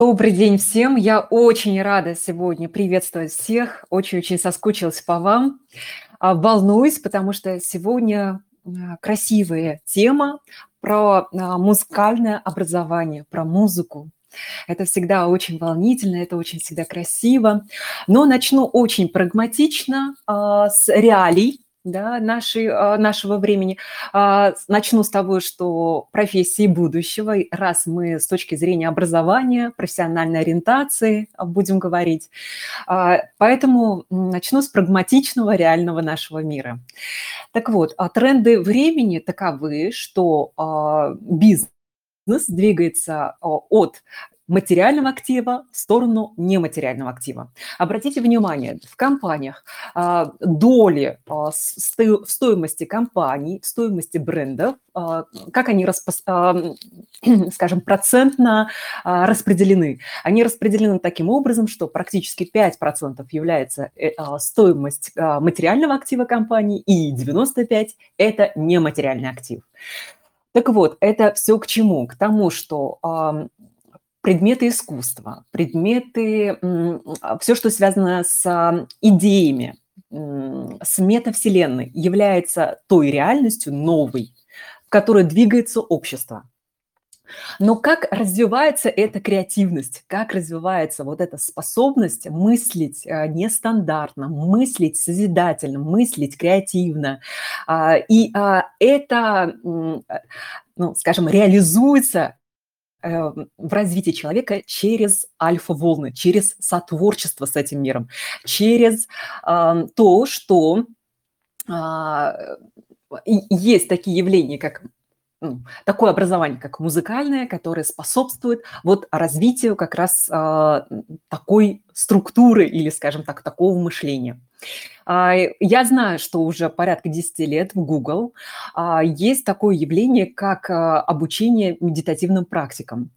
Добрый день всем! Я очень рада сегодня приветствовать всех, очень-очень соскучилась по вам, волнуюсь, потому что сегодня красивая тема про музыкальное образование, про музыку. Это всегда очень волнительно, это очень всегда красиво, но начну очень прагматично с реалий. Да, нашего времени. Начну с того, что профессии будущего, раз мы с точки зрения образования, профессиональной ориентации будем говорить, поэтому начну с прагматичного реального нашего мира. Так вот, тренды времени таковы, что бизнес двигается от материального актива в сторону нематериального актива. Обратите внимание, в компаниях доли в стоимости компаний, в стоимости брендов, как они, скажем, процентно распределены. Они распределены таким образом, что практически 5% является стоимость материального актива компании, и 95% – это нематериальный актив. Так вот, это все к чему? К тому, что предметы искусства, предметы, все, что связано с идеями, с метавселенной, является той реальностью новой, в которой двигается общество. Но как развивается эта креативность, как развивается вот эта способность мыслить нестандартно, мыслить созидательно, мыслить креативно. И это, ну, скажем, реализуется в развитии человека через альфа-волны, через сотворчество с этим миром, через то, что есть такие явления, как такое образование, как музыкальное, которое способствует вот развитию как раз такой структуры или, скажем так, такого мышления. Я знаю, что уже порядка 10 лет в Google есть такое явление, как обучение медитативным практикам.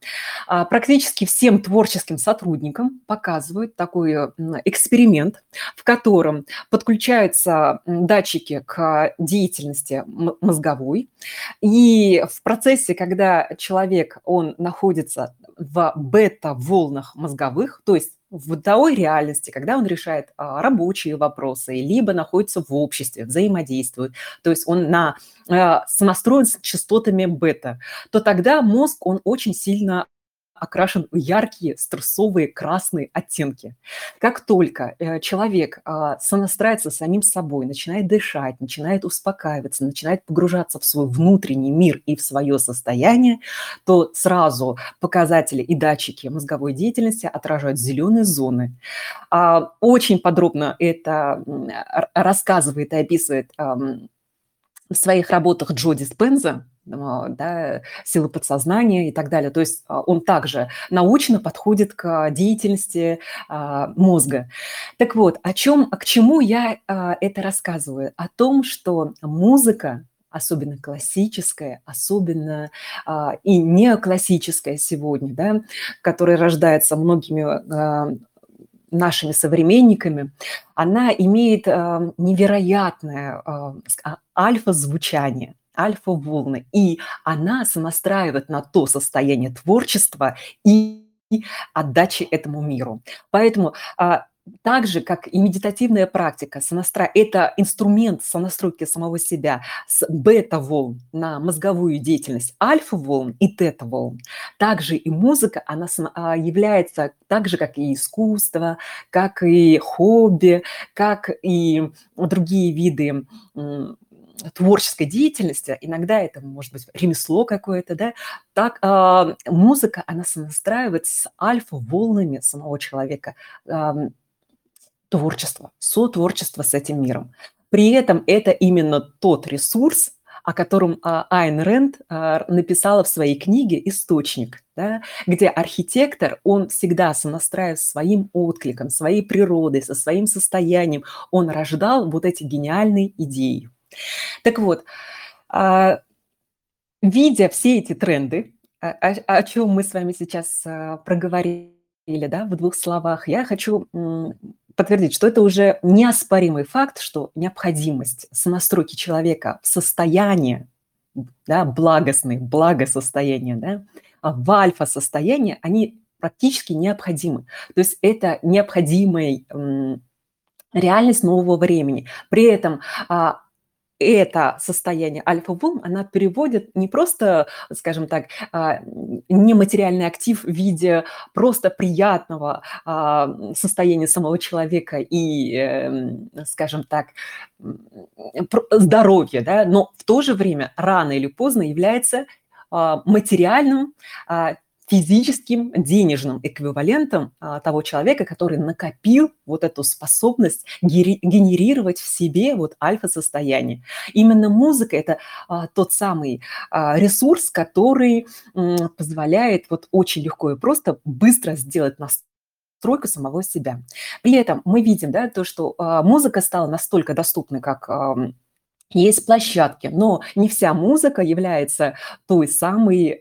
Практически всем творческим сотрудникам показывают такой эксперимент, в котором подключаются датчики к деятельности мозговой. И в процессе, когда человек, он находится в бета-волнах мозговых, то есть в бытовой реальности, когда он решает рабочие вопросы, либо находится в обществе, взаимодействует, то есть он настроен с частотами бета, то тогда мозг, он очень сильно окрашен в яркие, стрессовые, красные оттенки. Как только человек сонастраивается с самим собой, начинает дышать, начинает успокаиваться, начинает погружаться в свой внутренний мир и в свое состояние, то сразу показатели и датчики мозговой деятельности отражают зеленые зоны. Очень подробно это рассказывает и описывает в своих работах Джо Диспенза, да, силы подсознания и так далее. То есть он также научно подходит к деятельности мозга. Так вот, к чему я это рассказываю? О том, что музыка, особенно классическая, особенно и неоклассическая сегодня, да, которая рождается многими нашими современниками, она имеет невероятное альфа-звучание, альфа-волны, и она сонастраивает на то состояние творчества и отдачи этому миру. Поэтому так же, как и медитативная практика, это инструмент сонастройки самого себя с бета-волн на мозговую деятельность альфа-волн и тета-волн. Также и музыка, она является так же, как и искусство, как и хобби, как и другие виды творческой деятельности, иногда это может быть ремесло какое-то, да, так музыка, она сонастраивается с альфа-волнами самого человека, творчество, сотворчество с этим миром. При этом это именно тот ресурс, о котором Айн Рэнд написала в своей книге «Источник», да, где архитектор, он всегда сонастраивал своим откликом, своей природой, со своим состоянием, он рождал вот эти гениальные идеи. Так вот, видя все эти тренды, о чем мы с вами сейчас проговорили, да, в двух словах, я хочу подтвердить, что это уже неоспоримый факт, что необходимость сонастройки человека в состоянии, да, благостное благосостояние, да, в альфа-состоянии, они практически необходимы. То есть это необходимая реальность нового времени. При этом это состояние альфа-волн, она переводит не просто, скажем так, нематериальный актив в виде просто приятного состояния самого человека и, скажем так, здоровья, да, но в то же время рано или поздно является материальным, физическим, денежным эквивалентом того человека, который накопил вот эту способность генерировать в себе вот альфа-состояние. Именно музыка – это тот самый ресурс, который позволяет вот очень легко и просто быстро сделать настройку самого себя. При этом мы видим, да, то, что музыка стала настолько доступной, как есть площадки, но не вся музыка является той самой,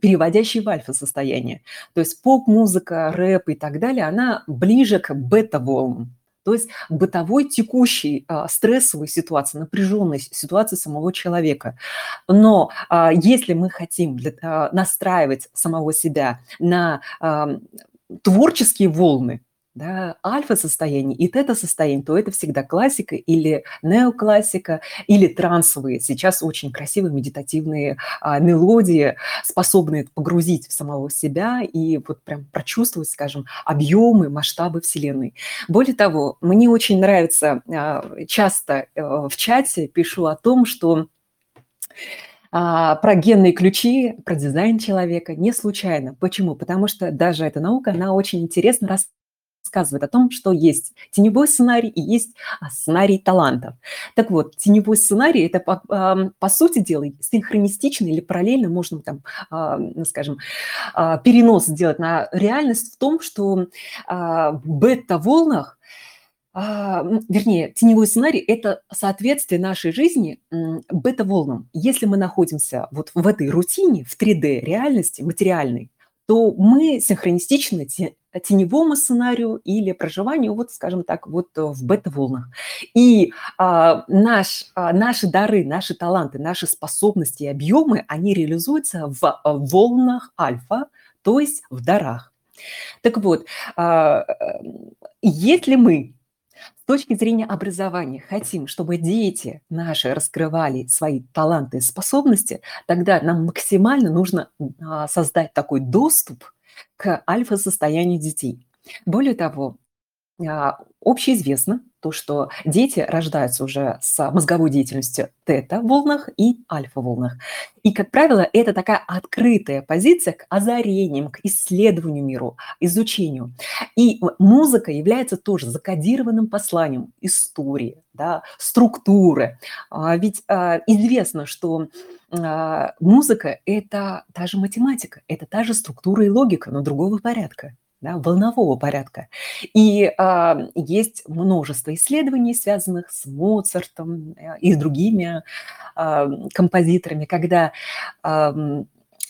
переводящей в альфа-состояние. То есть поп-музыка, рэп и так далее, она ближе к бета-волнам. То есть бытовой, текущей, стрессовой ситуации, напряженной ситуации самого человека. Но если мы хотим настраивать самого себя на творческие волны, да, альфа-состояние и тета-состояние, то это всегда классика или неоклассика, или трансовые. Сейчас очень красивые медитативные мелодии, способные погрузить в самого себя и вот прям прочувствовать, скажем, объемы, масштабы Вселенной. Более того, мне очень нравится, часто в чате пишу о том, что про генные ключи, про дизайн человека не случайно. Почему? Потому что даже эта наука, она очень интересно рассказывает о том, что есть теневой сценарий и есть сценарий талантов. Так вот, теневой сценарий – это, по сути дела, синхронистично или параллельно можно, там, скажем, перенос сделать на реальность в том, что в бета-волнах, вернее, теневой сценарий – это соответствие нашей жизни бета-волнам. Если мы находимся вот в этой рутине, в 3D-реальности, материальной, то мы синхронистичны теневому сценарию или проживанию, вот, скажем так, вот в бета-волнах. И наши дары, наши таланты, наши способности и объемы, они реализуются в волнах альфа, то есть в дарах. Так вот, если мы с точки зрения образования хотим, чтобы дети наши раскрывали свои таланты и способности, тогда нам максимально нужно создать такой доступ к альфа-состоянию детей. Более того, общеизвестно то, что дети рождаются уже с мозговой деятельностью тета-волнах и альфа-волнах. И, как правило, это такая открытая позиция к озарениям, к исследованию миру, изучению. И музыка является тоже закодированным посланием истории, да, структуры. Ведь известно, что музыка – это та же математика, это та же структура и логика, но другого порядка. Да, волнового порядка. И есть множество исследований, связанных с Моцартом и с другими композиторами, когда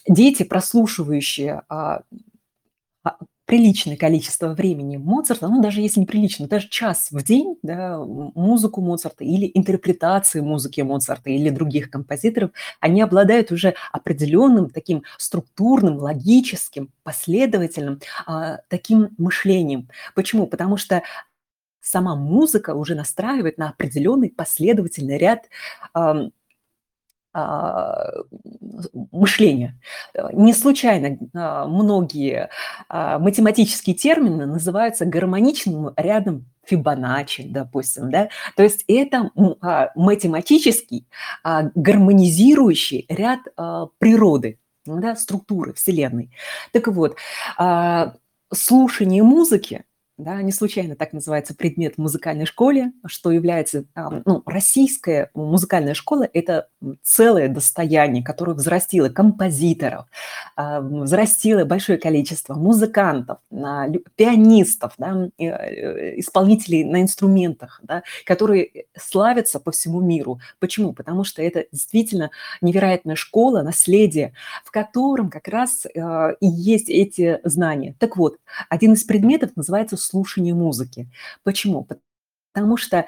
дети, прослушивающие приличное количество времени Моцарта, ну, даже если неприлично, даже час в день, да, музыку Моцарта или интерпретации музыки Моцарта или других композиторов, они обладают уже определенным таким структурным, логическим, последовательным таким мышлением. Почему? Потому что сама музыка уже настраивает на определенный последовательный ряд мышления. Не случайно многие математические термины называются гармоничным рядом Фибоначчи, допустим, да? То есть это математический гармонизирующий ряд природы, да, структуры Вселенной. Так вот, слушание музыки, да, не случайно так называется предмет в музыкальной школе, что является, российская музыкальная школа – это целое достояние, которое взрастило композиторов, взрастило большое количество музыкантов, пианистов, да, исполнителей на инструментах, да, которые славятся по всему миру. Почему? Потому что это действительно невероятная школа, наследие, в котором как раз и есть эти знания. Так вот, один из предметов называется слушание музыки. Почему? Потому что,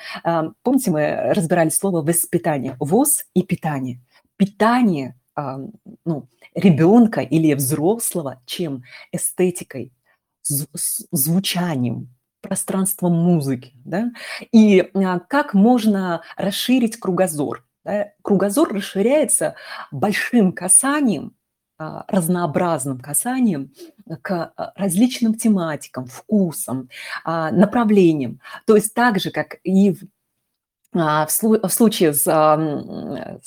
помните, мы разбирали слово «воспитание», «воз» и «питание». Питание ребенка или взрослого, чем эстетикой, звучанием, пространством музыки. Да? И как можно расширить кругозор? Да? Кругозор расширяется большим касанием, разнообразным касанием к различным тематикам, вкусам, направлениям. То есть так же, как и в случае с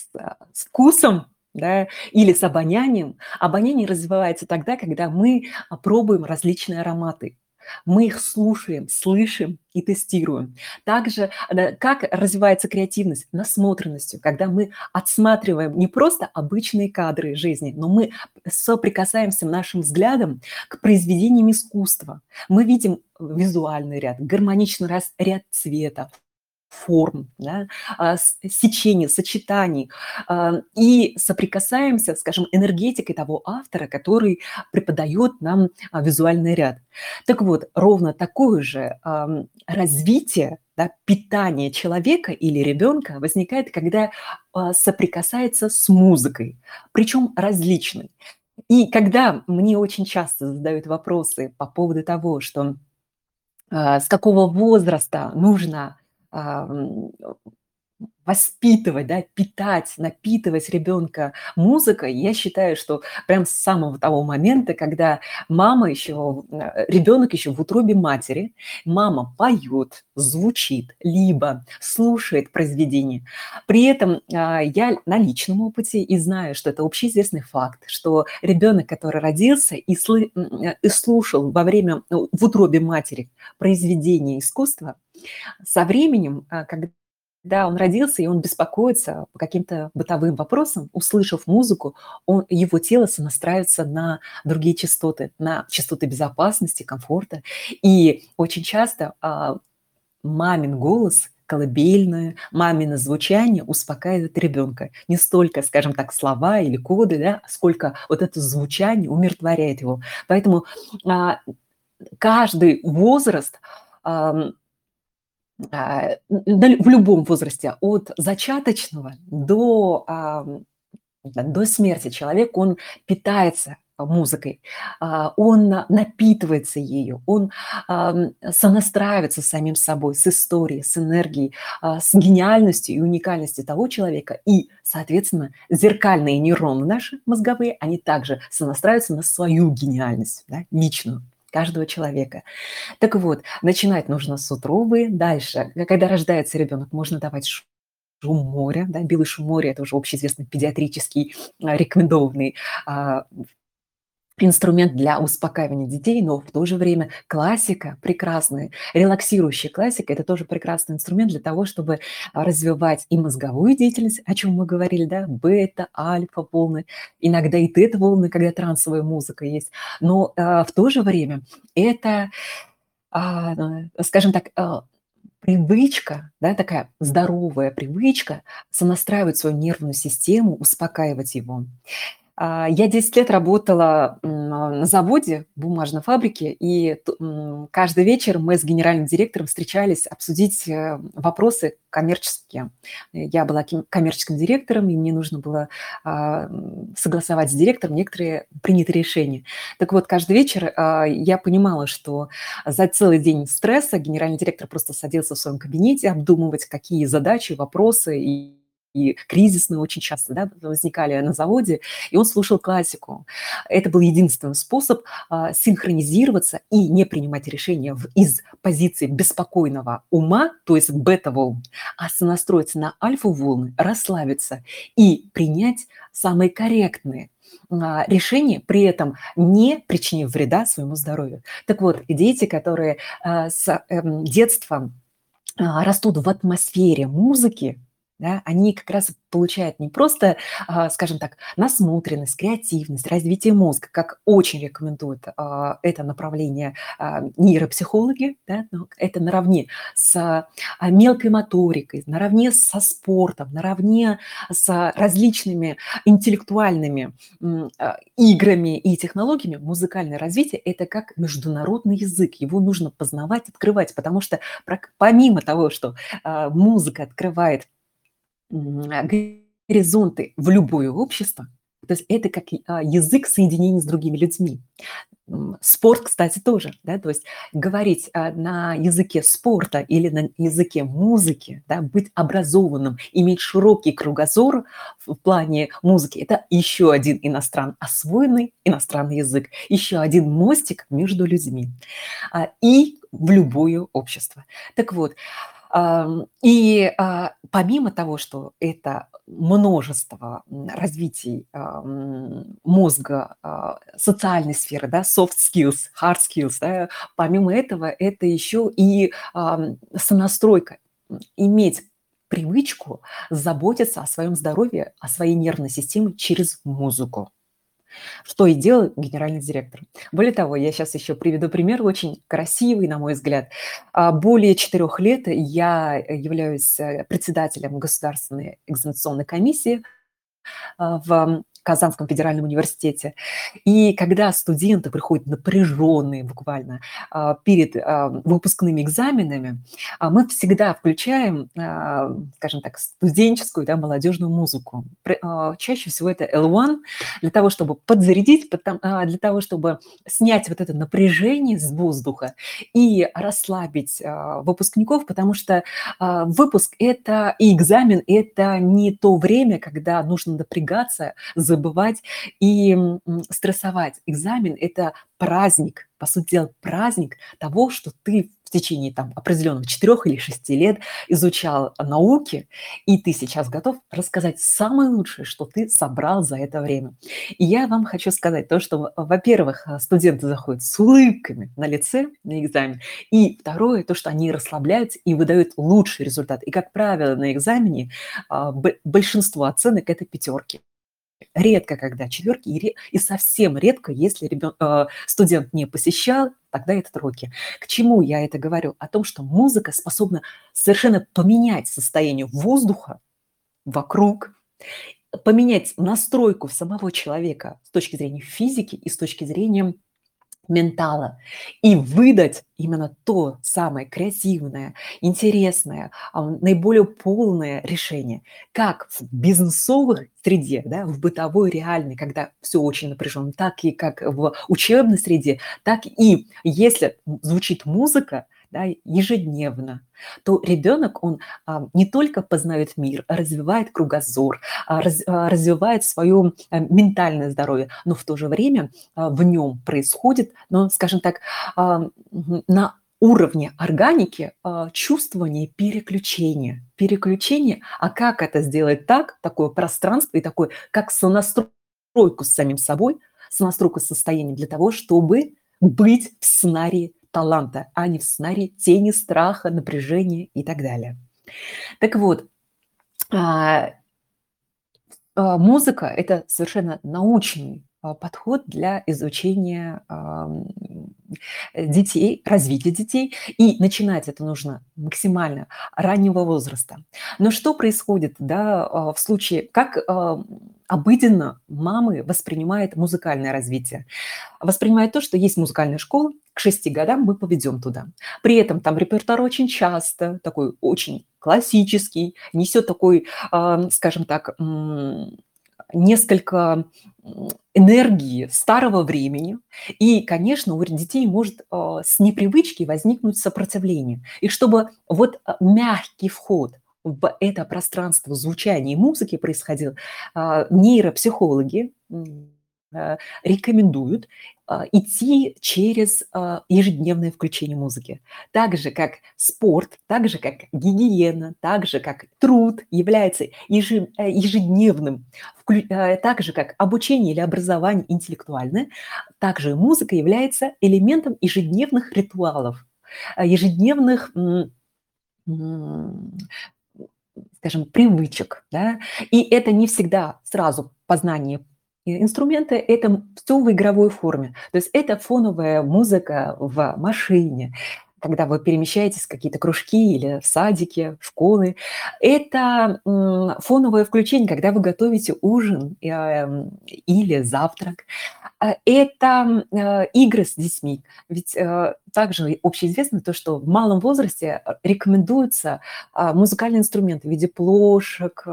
вкусом, да, или с обонянием. Обоняние развивается тогда, когда мы пробуем различные ароматы. Мы их слушаем, слышим и тестируем. Также, как развивается креативность? Насмотренностью, когда мы отсматриваем не просто обычные кадры жизни, но мы соприкасаемся нашим взглядом к произведениям искусства. Мы видим визуальный ряд, гармоничный ряд цвета, форм, да, сечений, сочетаний, и соприкасаемся, скажем, энергетикой того автора, который преподает нам визуальный ряд. Так вот, ровно такое же развитие, да, питание человека или ребенка возникает, когда соприкасается с музыкой, причем различной. И когда мне очень часто задают вопросы по поводу того, что с какого возраста нужно воспитывать, да, питать, напитывать ребенка музыкой, я считаю, что прям с самого того момента, когда мама еще, ребенок еще в утробе матери, мама поет, звучит, либо слушает произведение. При этом я на личном опыте и знаю, что это общеизвестный факт, что ребенок, который родился и слушал в утробе матери произведение искусства, со временем, когда он родился, и он беспокоится по каким-то бытовым вопросам, услышав музыку, его тело сонастраивается на другие частоты, на частоты безопасности, комфорта. И очень часто мамин голос, колыбельное, мамино звучание успокаивает ребенка. Не столько, скажем так, слова или коды, да, сколько вот это звучание умиротворяет его. Поэтому каждый возраст... в любом возрасте, от зачаточного до смерти человек, он питается музыкой, он напитывается ею, он сонастраивается с самим собой, с историей, с энергией, с гениальностью и уникальностью того человека. И, соответственно, зеркальные нейроны наши мозговые, они также сонастраиваются на свою гениальность, да, личную каждого человека. Так вот, начинать нужно с утробы. Дальше, когда рождается ребенок, можно давать шум моря. Да? Белый шум моря – это уже общеизвестный педиатрический рекомендованный инструмент для успокаивания детей, но в то же время классика прекрасная, релаксирующая классика – это тоже прекрасный инструмент для того, чтобы развивать и мозговую деятельность, о чем мы говорили, да, бета, альфа волны, иногда и тета волны, когда трансовая музыка есть, но в то же время это, скажем так, привычка, да, такая здоровая привычка сонастраивать свою нервную систему, успокаивать его. Я 10 лет работала на заводе, бумажной фабрике, и каждый вечер мы с генеральным директором встречались обсудить вопросы коммерческие. Я была коммерческим директором, и мне нужно было согласовать с директором некоторые принятые решения. Так вот, каждый вечер я понимала, что за целый день стресса генеральный директор просто садился в своем кабинете обдумывать, какие задачи, вопросы и кризисные очень часто, да, возникали на заводе, и он слушал классику. Это был единственный способ синхронизироваться и не принимать решения из позиции беспокойного ума, то есть бета-волн, а сонастроиться на альфа-волны, расслабиться и принять самые корректные решение, при этом не причинив вреда своему здоровью. Так вот, дети, которые с детства растут в атмосфере музыки, да, они как раз получают не просто, скажем так, насмотренность, креативность, развитие мозга, как очень рекомендуют это направление нейропсихологи, да, это наравне с мелкой моторикой, наравне со спортом, наравне с различными интеллектуальными играми и технологиями. Музыкальное развитие – это как международный язык, его нужно познавать, открывать, потому что помимо того, что музыка открывает горизонты в любое общество, То есть это как язык соединения с другими людьми. Спорт, кстати, тоже, да, то есть говорить на языке спорта или на языке музыки, да, быть образованным, иметь широкий кругозор в плане музыки – это еще один освоенный иностранный язык, еще один мостик между людьми и в любое общество. Так вот, и помимо того, что это множество развитий мозга, социальной сферы, да, soft skills, hard skills, да, помимо этого, это еще и сонастройка, иметь привычку заботиться о своем здоровье, о своей нервной системе через музыку. Что и делал генеральный директор. Более того, я сейчас еще приведу пример, очень красивый, на мой взгляд. Более 4 лет я являюсь председателем Государственной экзаменационной комиссии в Казанском федеральном университете. И когда студенты приходят напряженные буквально перед выпускными экзаменами, мы всегда включаем, скажем так, студенческую, да, молодежную музыку. Чаще всего это L1 для того, чтобы подзарядить, для того, чтобы снять вот это напряжение с воздуха и расслабить выпускников, потому что выпуск это и экзамен – это не то время, когда нужно напрягаться, забывать и стрессовать. Экзамен – это праздник, по сути дела, праздник того, что ты в течение там, определенных 4 или 6 лет изучал науки, и ты сейчас готов рассказать самое лучшее, что ты собрал за это время. И я вам хочу сказать то, что, во-первых, студенты заходят с улыбками на лице на экзамен, и второе, то, что они расслабляются и выдают лучший результат. И, как правило, на экзамене большинство оценок – это 5. Редко, когда 4, и совсем редко, если студент не посещал, тогда это 3. К чему я это говорю? О том, что музыка способна совершенно поменять состояние воздуха вокруг, поменять настройку самого человека с точки зрения физики и с точки зрения ментала и выдать именно то самое креативное, интересное, наиболее полное решение, как в бизнесовой среде, да, в бытовой реальной, когда все очень напряженно, так и как в учебной среде, так и если звучит музыка, да, ежедневно, то ребенок, он не только познает мир, развивает кругозор, развивает свое ментальное здоровье, но в то же время в нем происходит, ну, скажем так, на уровне органики чувствование переключения. Переключение, а как это сделать так, такое пространство и такое, как сонастройку с самим собой, сонастройку с состоянием для того, чтобы быть в сценарии таланта, а не в сценарии тени, страха, напряжения и так далее. Так вот, музыка – это совершенно научный подход для изучения детей, развития детей, и начинать это нужно максимально раннего возраста. Но что происходит, да, в случае, как обыденно мамы воспринимают музыкальное развитие? Воспринимают то, что есть музыкальная школа, к 6 годам мы поведем туда. При этом там репертуар очень часто, такой очень классический, несет такой, скажем так, несколько энергии старого времени. И, конечно, у детей может с непривычки возникнуть сопротивление. И чтобы вот мягкий вход в это пространство звучания и музыки происходил, нейропсихологи рекомендуют идти через ежедневное включение музыки. Так же, как спорт, так же, как гигиена, так же, как труд является ежедневным, так же, как обучение или образование интеллектуальное, также музыка является элементом ежедневных ритуалов, ежедневных, скажем, привычек. Да? И это не всегда сразу познание инструменты – это все в игровой форме. То есть это фоновая музыка в машине, когда вы перемещаетесь в какие-то кружки или в садики, в школы. Это фоновое включение, когда вы готовите ужин или завтрак. Это игры с детьми. Ведь также общеизвестно то, что в малом возрасте рекомендуются музыкальные инструменты в виде плошек,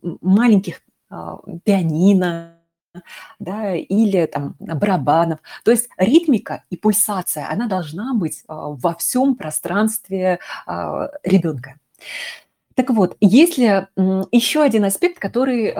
маленьких пианино, да, или там барабанов. То есть ритмика и пульсация, она должна быть во всем пространстве ребенка. Так вот, если еще один аспект, который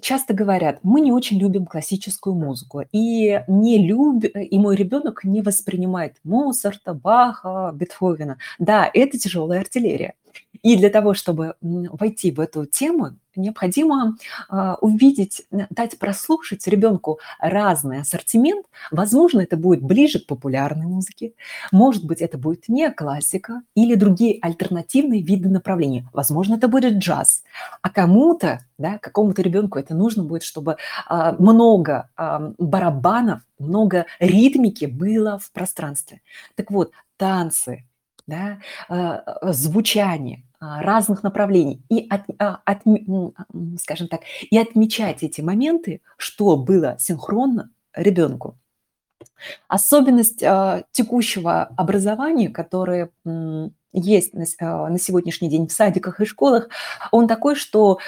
часто говорят, мы не очень любим классическую музыку, и мой ребенок не воспринимает Моцарта, Баха, Бетховена. Да, это тяжелая артиллерия. И для того, чтобы войти в эту тему, необходимо дать прослушать ребенку разный ассортимент. Возможно, это будет ближе к популярной музыке. Может быть, это будет неоклассика или другие альтернативные виды направлений. Возможно, это будет джаз. А какому-то ребенку это нужно будет, чтобы много барабанов, много ритмики было в пространстве. Так вот, танцы, да, звучание разных направлений. И, скажем так, и отмечать эти моменты, что было синхронно ребенку. Особенность текущего образования, которое есть на сегодняшний день в садиках и школах, он такой, что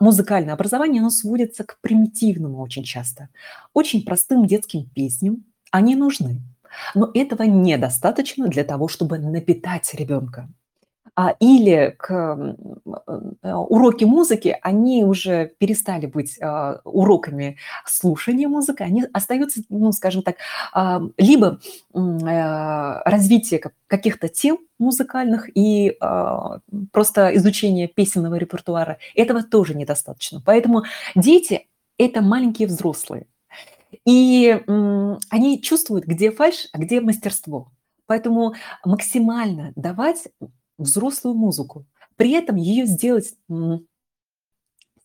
музыкальное образование, оно сводится к примитивному очень часто. Очень простым детским песням они нужны. Но этого недостаточно для того, чтобы напитать ребенка. Или уроки музыки, они уже перестали быть уроками слушания музыки, они остаются, скажем так, либо развитие каких-то тем музыкальных и просто изучение песенного репертуара. Этого тоже недостаточно. Поэтому дети – это маленькие взрослые. И они чувствуют, где фальшь, а где мастерство. Поэтому максимально давать взрослую музыку, при этом ее сделать,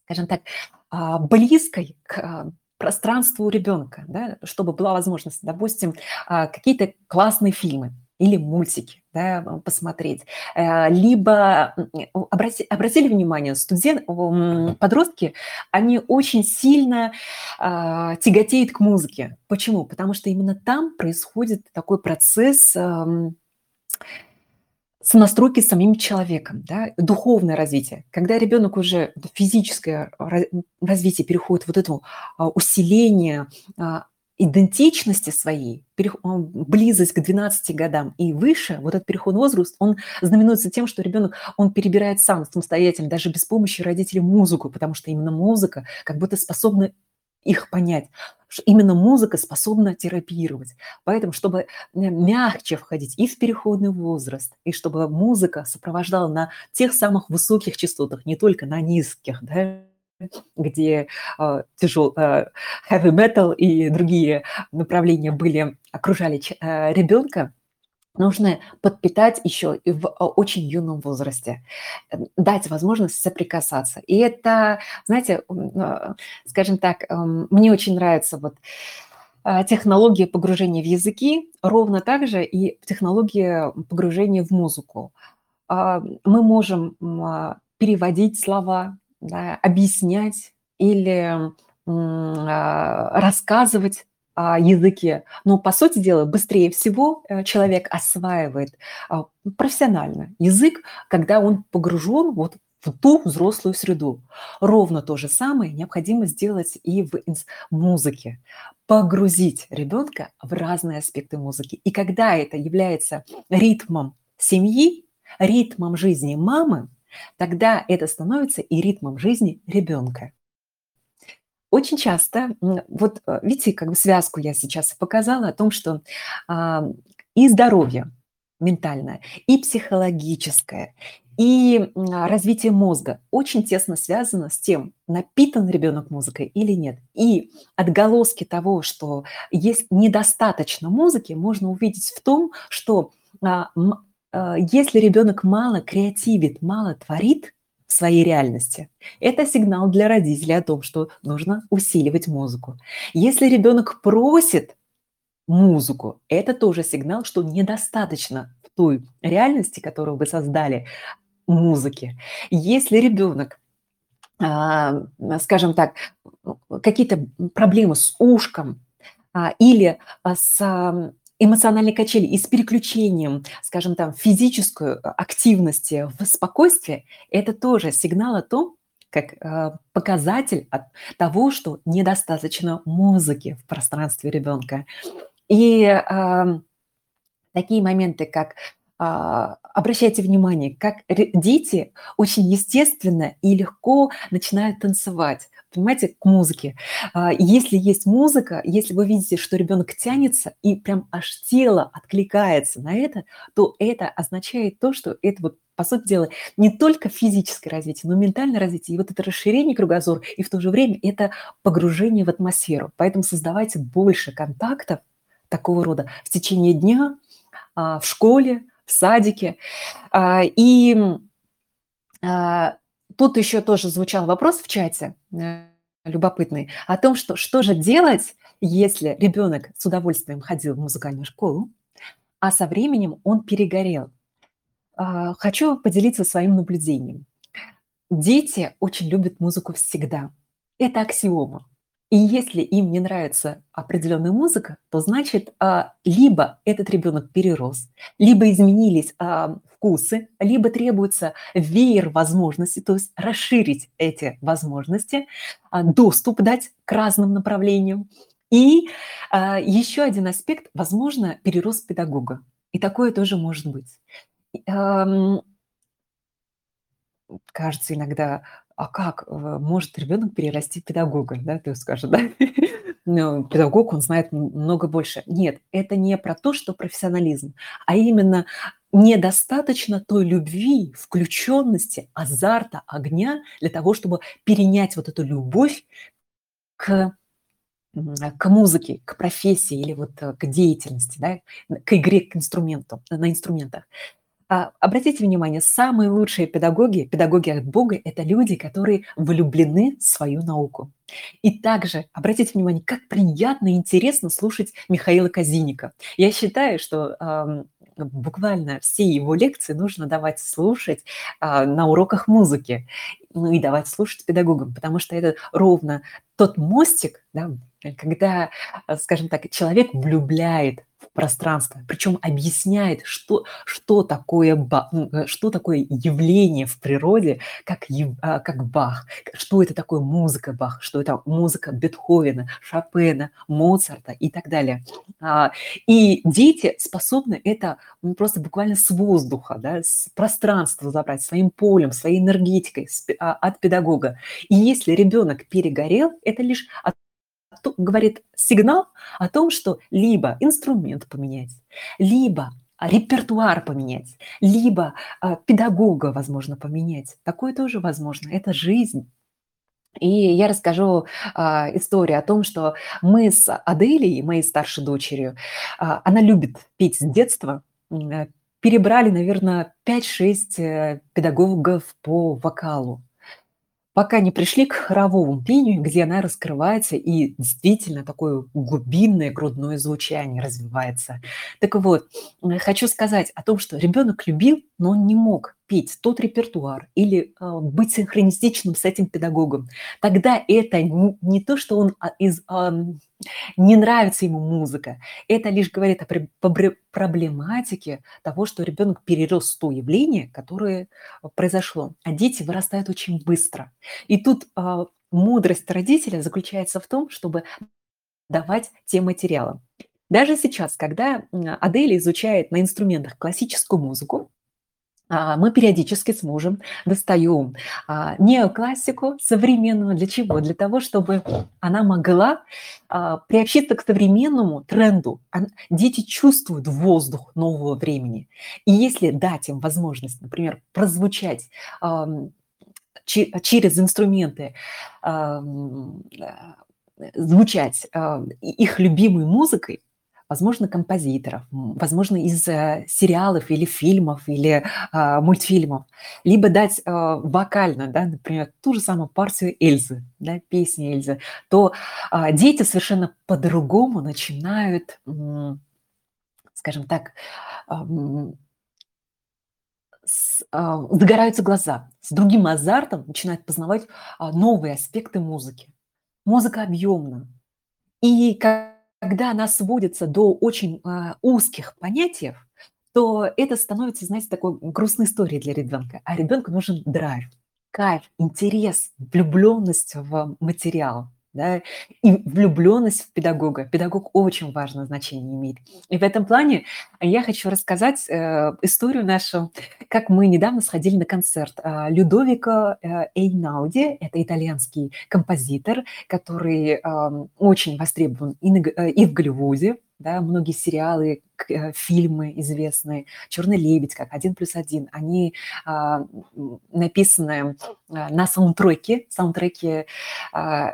скажем так, близкой к пространству ребенка, да, чтобы была возможность, допустим, какие-то классные фильмы или мультики, да, посмотреть. Либо обратили внимание, подростки, они очень сильно тяготеют к музыке. Почему? Потому что именно там происходит такой процесс сонастройки с самим человеком, да, духовное развитие. Когда ребенок уже в физическое развитие переходит в вот это усиление идентичности своей, близость к 12 годам и выше, вот этот переходный возраст, он знаменуется тем, что ребенок, он перебирает сам самостоятельно, даже без помощи родителей, музыку, потому что именно музыка как будто способна их понять, что именно музыка способна терапировать. Поэтому, чтобы мягче входить и в переходный возраст, и чтобы музыка сопровождала на тех самых высоких частотах, не только на низких, да, где heavy metal и другие направления окружали ребенка, нужно подпитать еще и в очень юном возрасте, дать возможность соприкасаться. И это, знаете, скажем так, мне очень нравится вот технология погружения в языки, ровно так же и технология погружения в музыку. Мы можем переводить слова, да, объяснять или рассказывать о языке. Но, по сути дела, быстрее всего человек осваивает профессионально язык, когда он погружен вот в ту взрослую среду. Ровно то же самое необходимо сделать и в музыке. Погрузить ребенка в разные аспекты музыки. И когда это является ритмом семьи, ритмом жизни мамы, тогда это становится и ритмом жизни ребенка. Очень часто, вот видите, как бы связку я сейчас показала о том, что и здоровье ментальное, и психологическое, и развитие мозга очень тесно связано с тем, напитан ребенок музыкой или нет. И отголоски того, что есть недостаточно музыки, можно увидеть в том, что если ребенок мало креативит, мало творит в своей реальности, это сигнал для родителей о том, что нужно усиливать музыку. Если ребенок просит музыку, это тоже сигнал, что недостаточно в той реальности, которую вы создали, музыки. Если ребенок, скажем так, какие-то проблемы с ушком или с эмоциональные качели и с переключением, скажем там, физической активности в спокойствие, это тоже сигнал о том, как показатель от того, что недостаточно музыки в пространстве ребенка. И такие моменты, как обращайте внимание, как дети очень естественно и легко начинают танцевать, понимаете, к музыке. Если есть музыка, если вы видите, что ребенок тянется и прям аж тело откликается на это, то это означает то, что это вот, по сути дела, не только физическое развитие, но и ментальное развитие. И вот это расширение кругозора, и в то же время это погружение в атмосферу. Поэтому создавайте больше контактов такого рода в течение дня, в школе, в садике. И тут еще тоже звучал вопрос в чате, любопытный, о том, что же делать, если ребенок с удовольствием ходил в музыкальную школу, а со временем он перегорел. Хочу поделиться своим наблюдением. Дети очень любят музыку всегда. Это аксиома. И если им не нравится определенная музыка, то значит, либо этот ребенок перерос, либо изменились вкусы, либо требуется веер возможностей, то есть расширить эти возможности, доступ дать к разным направлениям. И еще один аспект, возможно, перерос педагога. И такое тоже может быть. Кажется иногда... А как может ребенок перерасти педагога, да, ты скажешь, да? Но педагог, он знает много больше. Нет, это не про то, что профессионализм, а именно недостаточно той любви, включенности, азарта, огня для того, чтобы перенять вот эту любовь к музыке, к профессии или вот к деятельности, да, к игре, к инструменту, на инструментах. Обратите внимание, самые лучшие педагоги, педагоги от Бога, это люди, которые влюблены в свою науку. И также обратите внимание, как приятно и интересно слушать Михаила Казиника. Я считаю, что буквально все его лекции нужно давать слушать на уроках музыки, ну и давать слушать педагогам, потому что это ровно тот мостик, да, когда, скажем так, человек влюбляет в пространство, причем объясняет, что такое явление в природе, как Бах, что это такое музыка Баха, что это музыка Бетховена, Шопена, Моцарта и так далее. И дети способны это просто буквально с воздуха, да, с пространства забрать, своим полем, своей энергетикой от педагога. И если ребенок перегорел, это лишь говорит сигнал о том, что либо инструмент поменять, либо репертуар поменять, либо педагога, возможно, поменять. Такое тоже возможно. Это жизнь. И я расскажу историю о том, что мы с Аделей, моей старшей дочерью, она любит петь с детства, перебрали, наверное, 5-6 педагогов по вокалу, пока не пришли к хоровому пению, где она раскрывается и действительно такое глубинное грудное звучание развивается. Так вот, хочу сказать о том, что ребенок любил, но он не мог петь тот репертуар или быть синхронистичным с этим педагогом. Тогда это не то, что он не нравится ему музыка, это лишь говорит о проблематике того, что ребенок перерос то явление, которое произошло. А дети вырастают очень быстро. И тут мудрость родителя заключается в том, чтобы давать те материалы. Даже сейчас, когда Аделя изучает на инструментах классическую музыку, мы периодически с мужем достаем неоклассику современную. Для чего? Для того, чтобы она могла приобщиться к современному тренду. Дети чувствуют воздух нового времени. И если дать им возможность, например, прозвучать через инструменты, звучать их любимой музыкой, возможно, композиторов, возможно, из сериалов или фильмов, или мультфильмов. Либо дать вокально, да, например, ту же самую партию Эльзы, да, песни Эльзы, то дети совершенно по-другому начинают, скажем так, загораются глаза, с другим азартом начинают познавать новые аспекты музыки. Музыка объемна. И когда она сводится до очень узких понятий, то это становится, знаете, такой грустной историей для ребенка. А ребенку нужен драйв, кайф, интерес, влюбленность в материал. Да, и влюбленность в педагога. Педагог очень важное значение имеет. И в этом плане я хочу рассказать историю нашу, как мы недавно сходили на концерт Людовико Эйнауди. Это итальянский композитор, который очень востребован и в Голливуде. Да, многие сериалы, фильмы известные, «Черный лебедь», как «1+1», они написаны на саундтреке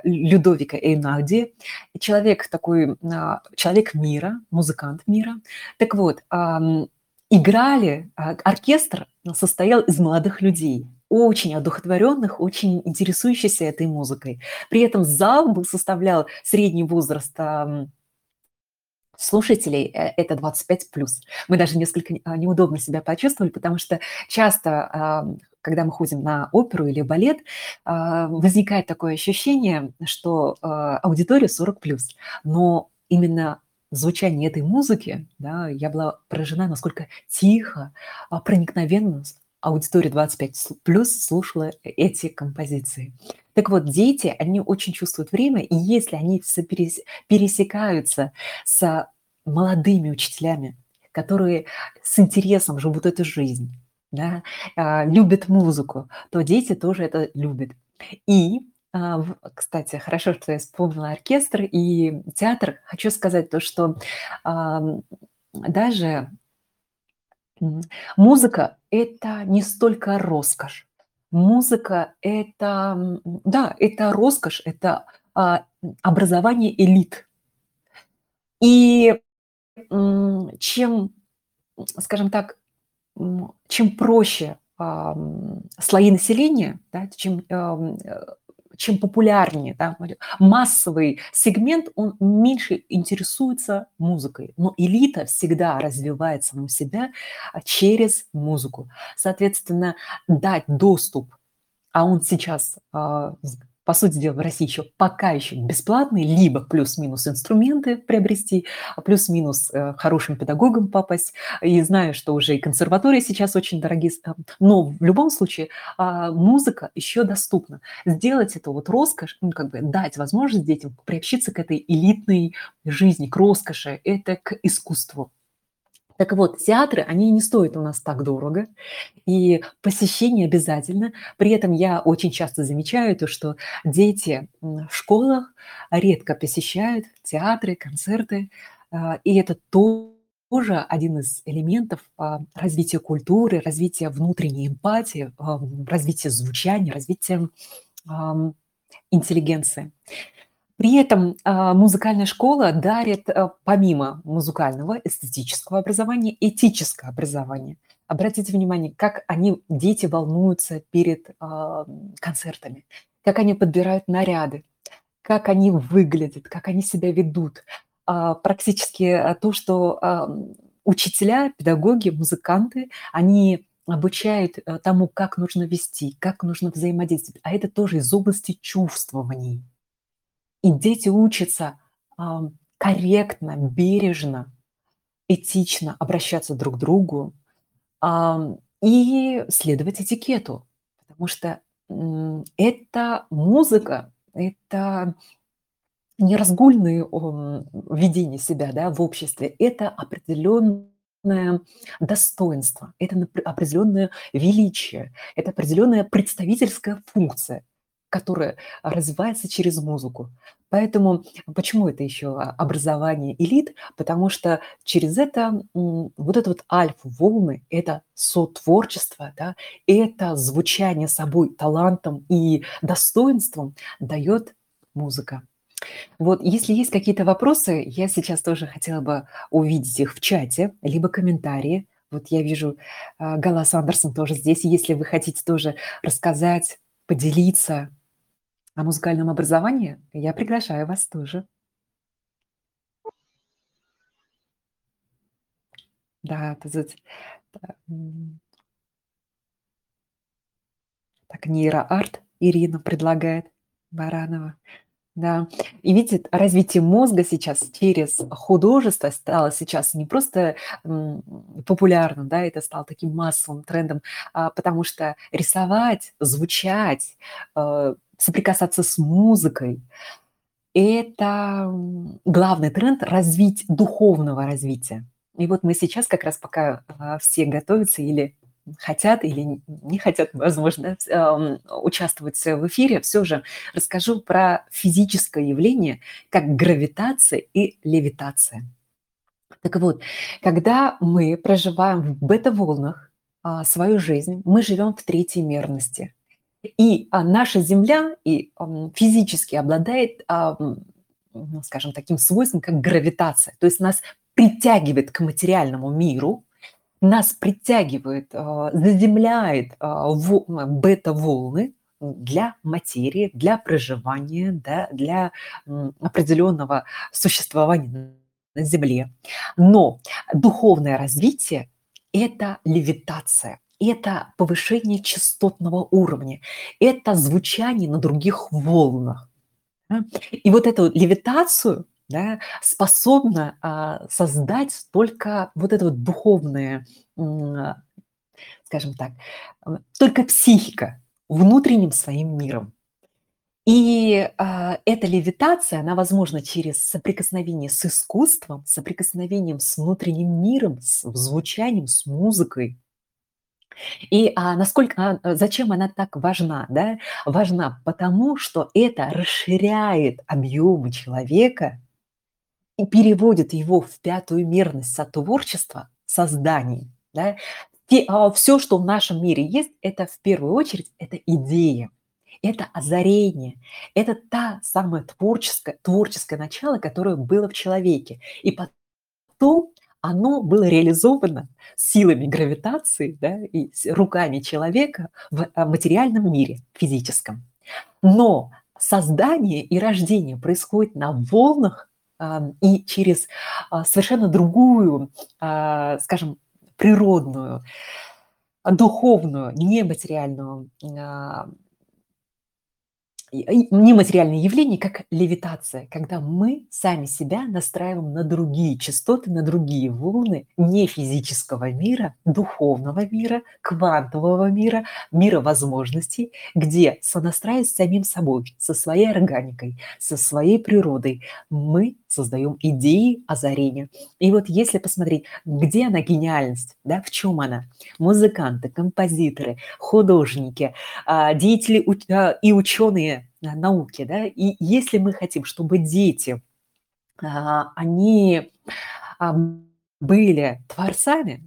Людовико Эйнауди. Человек такой, человек мира, музыкант мира. Так вот, играли, оркестр состоял из молодых людей, очень одухотворенных, очень интересующихся этой музыкой. При этом зал составлял средний возраст слушателей это 25+. Мы даже несколько неудобно себя почувствовали, потому что часто, когда мы ходим на оперу или балет, возникает такое ощущение, что аудитория 40+. Но именно звучание этой музыки, да, я была поражена, насколько тихо, проникновенно аудитория 25+ слушала эти композиции. Так вот, дети, они очень чувствуют время, и если они пересекаются с молодыми учителями, которые с интересом живут эту жизнь, да, любят музыку, то дети тоже это любят. И, кстати, хорошо, что я вспомнила оркестр и театр. Хочу сказать то, что даже музыка – это не столько роскошь. Музыка – это, да, это роскошь, это образование элит. И чем, скажем так, чем проще слои населения, да, чем популярнее, да, массовый сегмент, он меньше интересуется музыкой. Но элита всегда развивает саму себя через музыку. Соответственно, дать доступ, а он сейчас, по сути дела, в России еще пока еще бесплатный, либо плюс-минус инструменты приобрести, плюс-минус хорошим педагогом попасть. И знаю, что уже и консерватории сейчас очень дорогие. Но в любом случае музыка еще доступна. Сделать эту вот роскошь, ну, как бы дать возможность детям приобщиться к этой элитной жизни, к роскоши, это к искусству. Так вот, театры, они не стоят у нас так дорого, и посещение обязательно. При этом я очень часто замечаю то, что дети в школах редко посещают театры, концерты, и это тоже один из элементов развития культуры, развития внутренней эмпатии, развития звучания, развития интеллигенции. При этом музыкальная школа дарит, помимо музыкального, эстетического образования, этическое образование. Обратите внимание, как они, дети, волнуются перед концертами, как они подбирают наряды, как они выглядят, как они себя ведут. Практически то, что учителя, педагоги, музыканты, они обучают тому, как нужно вести, как нужно взаимодействовать. А это тоже из области чувствований. И дети учатся корректно, бережно, этично обращаться друг к другу и следовать этикету, потому что это музыка, это не разгульное ведение себя, да, в обществе, это определенное достоинство, это определенное величие, это определенная представительская функция, которая развивается через музыку. Поэтому почему это еще образование элит? Потому что через это вот это вот альфа-волны, это сотворчество, да, это звучание собой, талантом и достоинством дает музыка. Вот, если есть какие-то вопросы, я сейчас тоже хотела бы увидеть их в чате, либо комментарии. Вот я вижу, Гала Сандерсон тоже здесь. Если вы хотите тоже рассказать, поделиться о музыкальном образовании, я приглашаю вас тоже. Да, так, нейроарт Ирина предлагает, Баранова. Да, и видите, развитие мозга сейчас через художество стало сейчас не просто популярным, да, это стало таким массовым трендом, потому что рисовать, звучать, соприкасаться с музыкой – это главный тренд духовного развития. И вот мы сейчас как раз пока все готовятся или хотят или не хотят, возможно, участвовать в эфире, все же расскажу про физическое явление, как гравитация и левитация. Так вот, когда мы проживаем в бета-волнах свою жизнь, мы живем в третьей мерности. И наша Земля физически обладает, скажем, таким свойством, как гравитация. То есть нас притягивает к материальному миру, нас притягивает, заземляет бета-волны для материи, для проживания, да, для определенного существования на Земле. Но духовное развитие – это левитация, это повышение частотного уровня, это звучание на других волнах. И вот эту левитацию, да, способна создать только вот это вот духовное, скажем так, только психика внутренним своим миром. И эта левитация, она возможна через соприкосновение с искусством, соприкосновением с внутренним миром, с звучанием, с музыкой. И зачем она так важна? Да? Важна потому, что это расширяет объемы человека и переводит его в пятую мерность сотворчества, созданий. Да? Все, что в нашем мире есть, это в первую очередь это идея, это озарение, это та самая творческое начало, которое было в человеке. И потом оно было реализовано силами гравитации, да, и руками человека в материальном мире, физическом. Но создание и рождение происходит на волнах, и через совершенно другую, скажем, природную, духовную, нематериальное явление, как левитация, когда мы сами себя настраиваем на другие частоты, на другие волны не физического мира, духовного мира, квантового мира, мира возможностей, где сонастраиваясь с самим собой, со своей органикой, со своей природой, мы создаем идеи озарения. И вот если посмотреть, где она гениальность, да, в чем она? Музыканты, композиторы, художники, деятели и ученые науки, да, и если мы хотим, чтобы дети, они были творцами,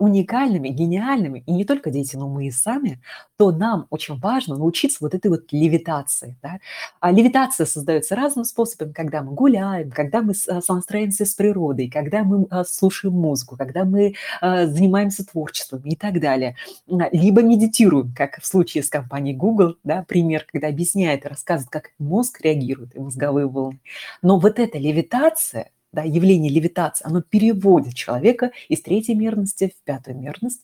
уникальными, гениальными, и не только дети, но мы и сами, то нам очень важно научиться вот этой вот левитации, да. А левитация создается разным способом, когда мы гуляем, когда мы сонастраиваемся с природой, когда мы слушаем музыку, когда мы занимаемся творчеством и так далее. Либо медитируем, как в случае с компанией Google, да, пример, когда объясняет и рассказывает, как мозг реагирует, и мозговые волны. Но вот эта левитация, да, явление левитации, оно переводит человека из третьей мерности в пятую мерность.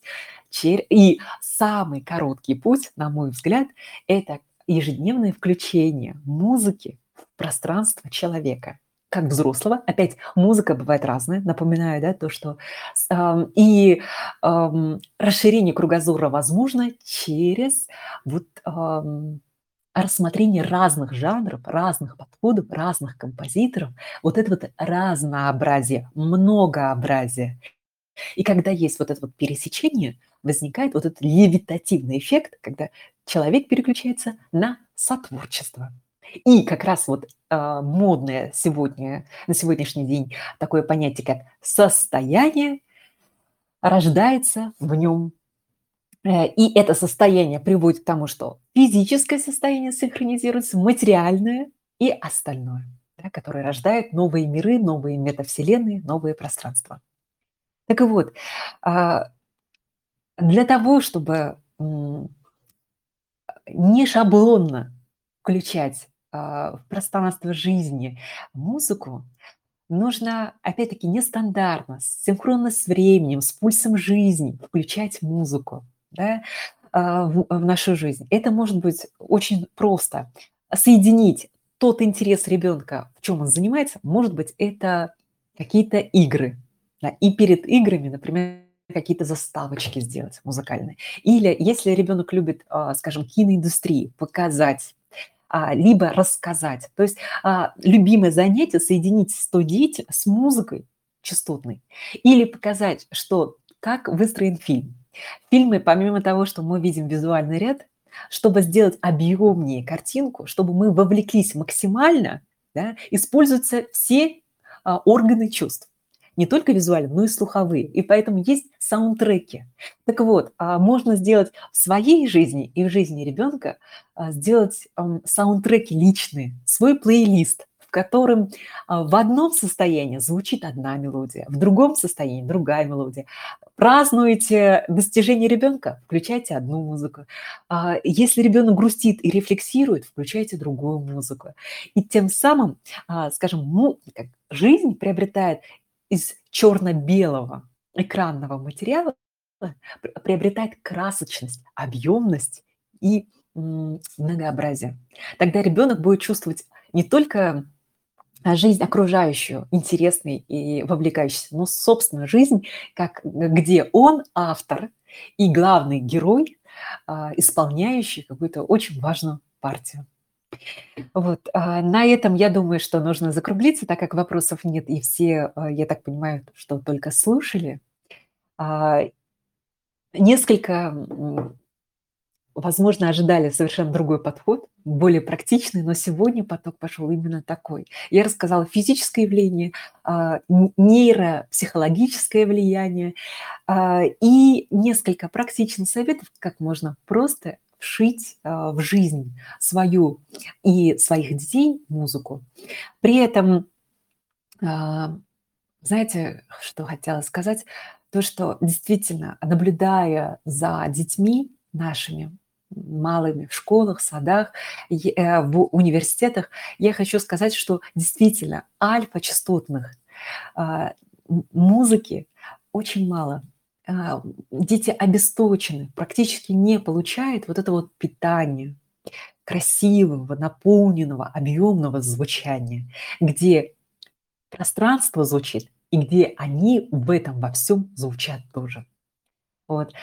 И самый короткий путь, на мой взгляд, это ежедневное включение музыки в пространство человека, как взрослого. Опять, музыка бывает разная, напоминаю, да, то, что... И расширение кругозора возможно через вот рассмотрение разных жанров, разных подходов, разных композиторов, вот это вот разнообразие, многообразие. И когда есть вот это вот пересечение, возникает вот этот левитативный эффект, когда человек переключается на сотворчество. И как раз вот модное на сегодняшний день такое понятие, как состояние, рождается в нем. И это состояние приводит к тому, что физическое состояние синхронизируется, материальное и остальное, да, которое рождает новые миры, новые метавселенные, новые пространства. Так и вот, для того, чтобы не шаблонно включать в пространство жизни музыку, нужно, опять-таки, нестандартно, синхронно с временем, с пульсом жизни включать музыку, да, в нашу жизнь. Это может быть очень просто. Соединить тот интерес ребенка, в чем он занимается, может быть, это какие-то игры. Да, и перед играми, например, какие-то заставочки сделать музыкальные. Или если ребенок любит, скажем, киноиндустрию, показать, либо рассказать. То есть любимое занятие соединить с музыкой частотной. Или показать, что как выстроен фильм. Фильмы, помимо того, что мы видим визуальный ряд, чтобы сделать объемнее картинку, чтобы мы вовлеклись максимально, да, используются все органы чувств. Не только визуальные, но и слуховые. И поэтому есть саундтреки. Так вот, можно сделать в своей жизни и в жизни ребенка, сделать саундтреки личные, свой плейлист, в котором в одном состоянии звучит одна мелодия, в другом состоянии другая мелодия. Празднуете достижение ребенка, включайте одну музыку. Если ребенок грустит и рефлексирует, включайте другую музыку. И тем самым, скажем, жизнь приобретает из черно-белого экранного материала, приобретает красочность, объемность и многообразие. Тогда ребенок будет чувствовать не только жизнь окружающую, интересной и вовлекающейся, но собственную жизнь, как, где он автор и главный герой, исполняющий какую-то очень важную партию. Вот. На этом, я думаю, что нужно закруглиться, так как вопросов нет, и все, я так понимаю, что только слушали. Несколько, возможно, ожидали совершенно другой подход, более практичный, но сегодня поток пошел именно такой. Я рассказала физическое явление, нейропсихологическое влияние и несколько практичных советов, как можно просто вшить в жизнь свою и своих детей музыку. При этом, знаете, что хотела сказать? То, что действительно, наблюдая за детьми нашими малыми в школах, садах, в университетах, я хочу сказать, что действительно альфа-частотных музыки очень мало. Дети обесточены, практически не получают вот это вот питание красивого, наполненного, объемного звучания, где пространство звучит и где они в этом во всем звучат тоже. Вот.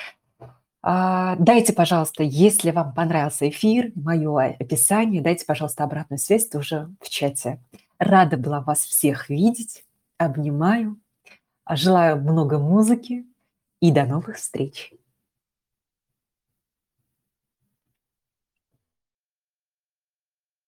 Дайте, пожалуйста, если вам понравился эфир, мое описание, дайте, пожалуйста, обратную связь тоже в чате. Рада была вас всех видеть, обнимаю, желаю много музыки. И до новых встреч!